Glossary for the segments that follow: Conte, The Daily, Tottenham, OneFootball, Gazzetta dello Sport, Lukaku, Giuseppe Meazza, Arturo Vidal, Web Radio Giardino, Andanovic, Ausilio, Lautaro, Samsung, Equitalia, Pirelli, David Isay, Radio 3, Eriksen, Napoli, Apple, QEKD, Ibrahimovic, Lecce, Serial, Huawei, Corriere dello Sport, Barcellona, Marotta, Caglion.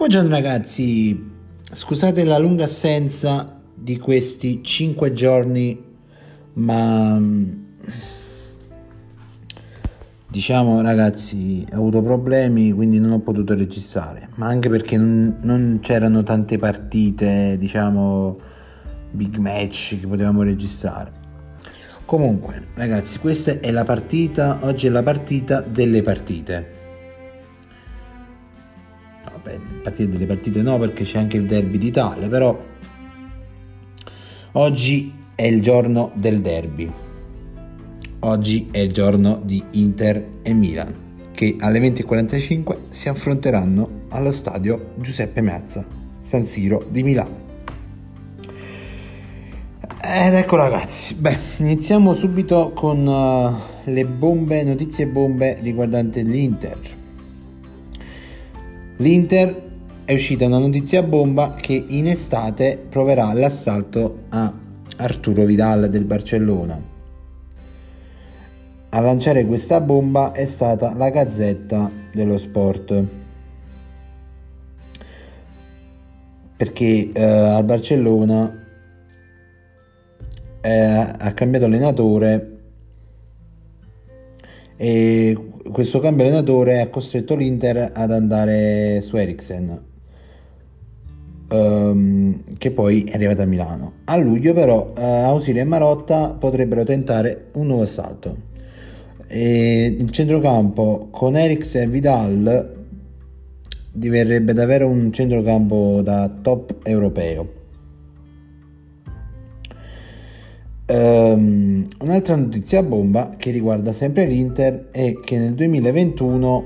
Buongiorno ragazzi, scusate la lunga assenza di questi 5 giorni, ma diciamo ragazzi, ho avuto problemi, quindi non ho potuto registrare, ma anche perché non c'erano tante partite, diciamo big match che potevamo registrare. Comunque ragazzi, questa è la partita, oggi è la partita delle partite. Partite delle partite no, perché c'è anche il derby d'Italia, però oggi è il giorno del derby, oggi è il giorno di Inter e Milan, che alle 20:45 si affronteranno allo stadio Giuseppe Meazza, San Siro di Milano. Ed ecco ragazzi, iniziamo subito con le bombe, notizie bombe riguardante l'Inter. L'Inter è uscita una notizia bomba che in estate proverà l'assalto a Arturo Vidal del Barcellona. A lanciare questa bomba è stata la Gazzetta dello Sport, perché al Barcellona ha cambiato allenatore e questo cambio allenatore ha costretto l'Inter ad andare su Eriksen, che poi è arrivato a Milano. A luglio però Ausilio e Marotta potrebbero tentare un nuovo assalto. Il centrocampo con Eriksen e Vidal diverrebbe davvero un centrocampo da top europeo. Un'altra notizia bomba che riguarda sempre l'Inter è che nel 2021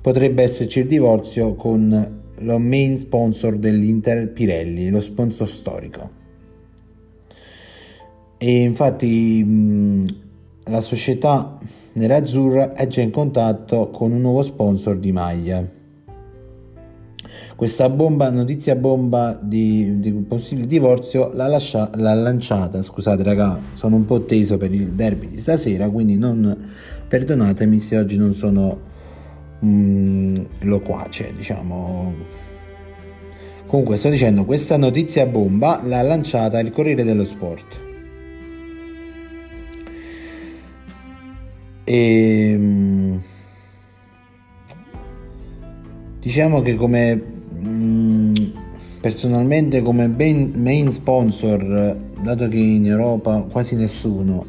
potrebbe esserci il divorzio con lo main sponsor dell'Inter, Pirelli, lo sponsor storico. E infatti la società nerazzurra è già in contatto con un nuovo sponsor di maglia. Questa bomba, notizia bomba di possibile divorzio l'ha lanciata, scusate raga, sono un po' teso per il derby di stasera, quindi non perdonatemi se oggi non sono loquace, diciamo. Comunque sto dicendo, questa notizia bomba l'ha lanciata il Corriere dello Sport. E diciamo che come personalmente come main sponsor, dato che in Europa quasi nessuno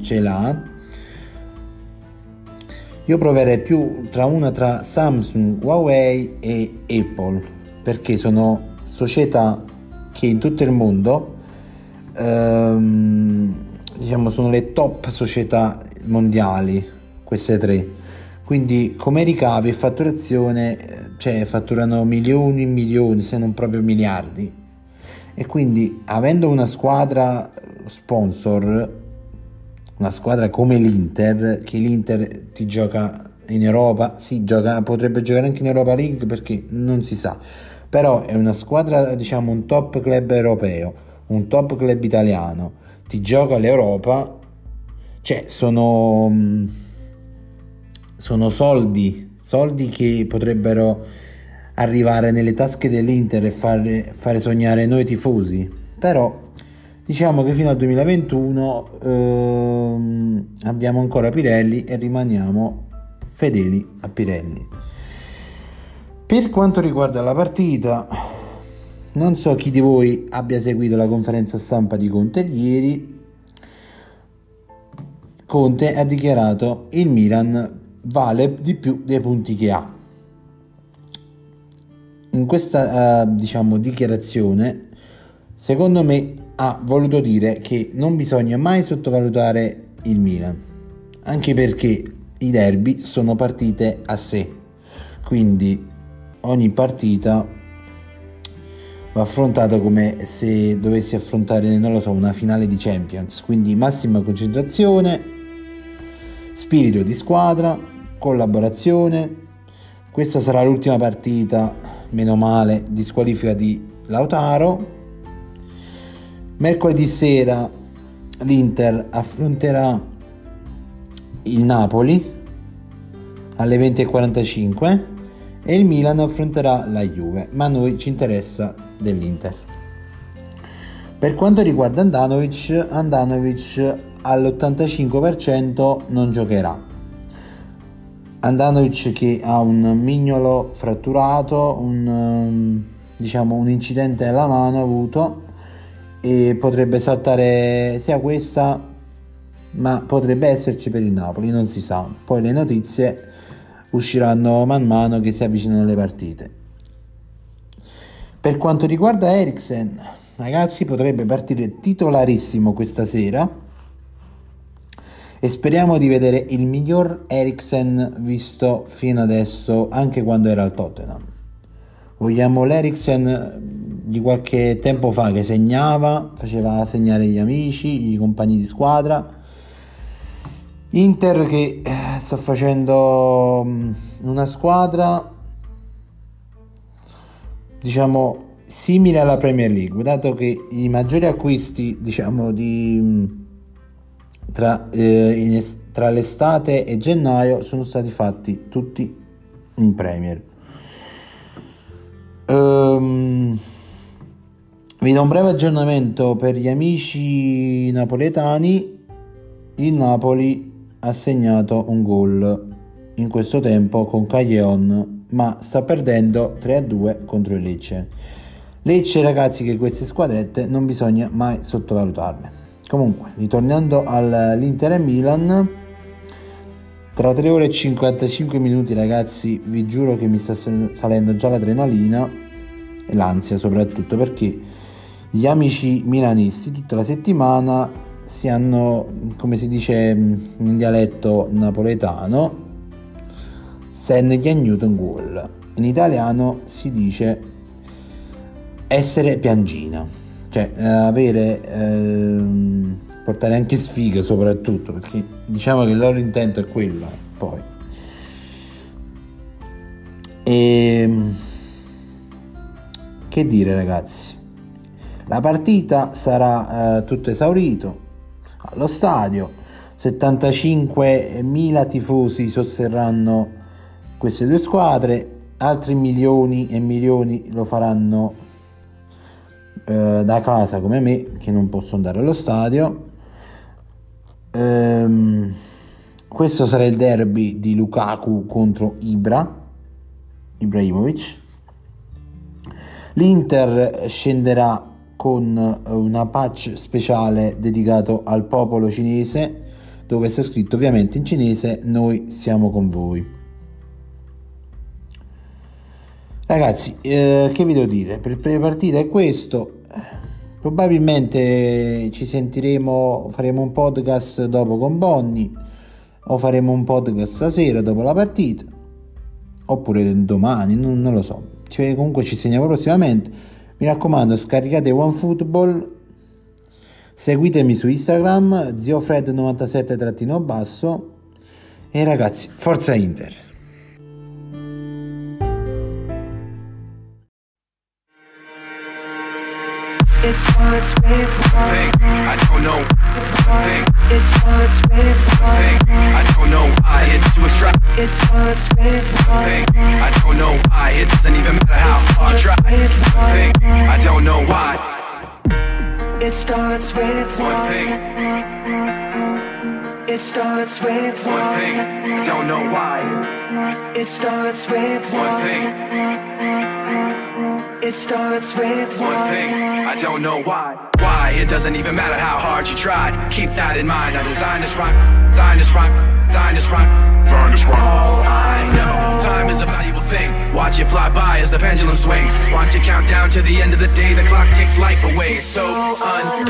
ce l'ha, io proverei più tra Samsung, Huawei e Apple, perché sono società che in tutto il mondo diciamo sono le top società mondiali, queste tre. Quindi come ricavi e fatturazione, cioè fatturano milioni e milioni, se non proprio miliardi, e quindi avendo una squadra sponsor, una squadra come l'Inter, che l'Inter ti gioca in Europa, potrebbe giocare anche in Europa League, perché non si sa, però è una squadra, diciamo un top club europeo, un top club italiano, ti gioca l'Europa, cioè sono soldi che potrebbero arrivare nelle tasche dell'Inter e fare sognare noi tifosi. Però diciamo che fino al 2021 abbiamo ancora Pirelli e rimaniamo fedeli a Pirelli. Per quanto riguarda la partita, non so chi di voi abbia seguito la conferenza stampa di Conte ieri. Conte ha dichiarato: il Milan vale di più dei punti che ha. In questa dichiarazione, secondo me, ha voluto dire che non bisogna mai sottovalutare il Milan, anche perché i derby sono partite a sé, quindi ogni partita va affrontata come se dovessi affrontare, non lo so, una finale di Champions, quindi massima concentrazione, spirito di squadra, collaborazione. Questa sarà l'ultima partita, meno male, di squalifica di Lautaro. Mercoledì sera l'Inter affronterà il Napoli alle 20:45 e il Milan affronterà la Juve, ma a noi ci interessa dell'Inter. Per quanto riguarda Andanovic all'85% non giocherà. Andanovic che ha un mignolo fratturato, un incidente alla mano ha avuto e potrebbe saltare sia questa, ma potrebbe esserci per il Napoli, non si sa. Poi le notizie usciranno man mano che si avvicinano le partite. Per quanto riguarda Eriksen, ragazzi, potrebbe partire titolarissimo questa sera e speriamo di vedere il miglior Eriksen visto fino adesso, anche quando era al Tottenham. Vogliamo l'Eriksen di qualche tempo fa che segnava, faceva segnare gli amici, i compagni di squadra. Inter che sta facendo una squadra simile alla Premier League, dato che i maggiori acquisti tra l'estate e gennaio sono stati fatti tutti in Premier. Vi do un breve aggiornamento per gli amici napoletani. Il Napoli ha segnato un gol in questo tempo con Caglion, ma sta perdendo 3-2 contro il Lecce. Ragazzi, che queste squadrette non bisogna mai sottovalutarle. Comunque, ritornando all'Inter e Milan, tra 3 ore e 55 minuti ragazzi, vi giuro che mi sta salendo già l'adrenalina e l'ansia, soprattutto perché gli amici milanisti tutta la settimana si hanno, come si dice in dialetto napoletano, sen piagnuto un gol. In italiano si dice essere piangina, portare anche sfiga, soprattutto perché che il loro intento è quello. Poi che dire ragazzi, la partita sarà tutto esaurito allo stadio, 75.000 tifosi sosterranno queste due squadre, altri milioni e milioni lo faranno da casa come me, che non posso andare allo stadio. Questo sarà il derby di Lukaku contro Ibrahimovic. L'Inter scenderà con una patch speciale dedicato al popolo cinese, dove sta scritto ovviamente in cinese: noi siamo con voi. Ragazzi, che vi devo dire? Per le partite è questo. Probabilmente ci sentiremo, faremo un podcast dopo con Bonni, o faremo un podcast stasera dopo la partita, oppure domani, non lo so. Comunque ci segniamo prossimamente. Mi raccomando, scaricate OneFootball, seguitemi su Instagram, ziofred97_, e ragazzi, forza Inter! It starts with one thing, don't know why. It starts with one thing. It starts with one thing, I don't know why. Why? It doesn't even matter how hard you try. Keep that in mind. I designed this rhyme, designed this rhyme, designed this rhyme, designed this rhyme. All I know, time is a valuable thing. Watch it fly by as the pendulum swings. Watch it count down to the end of the day. The clock ticks life away. So unreal.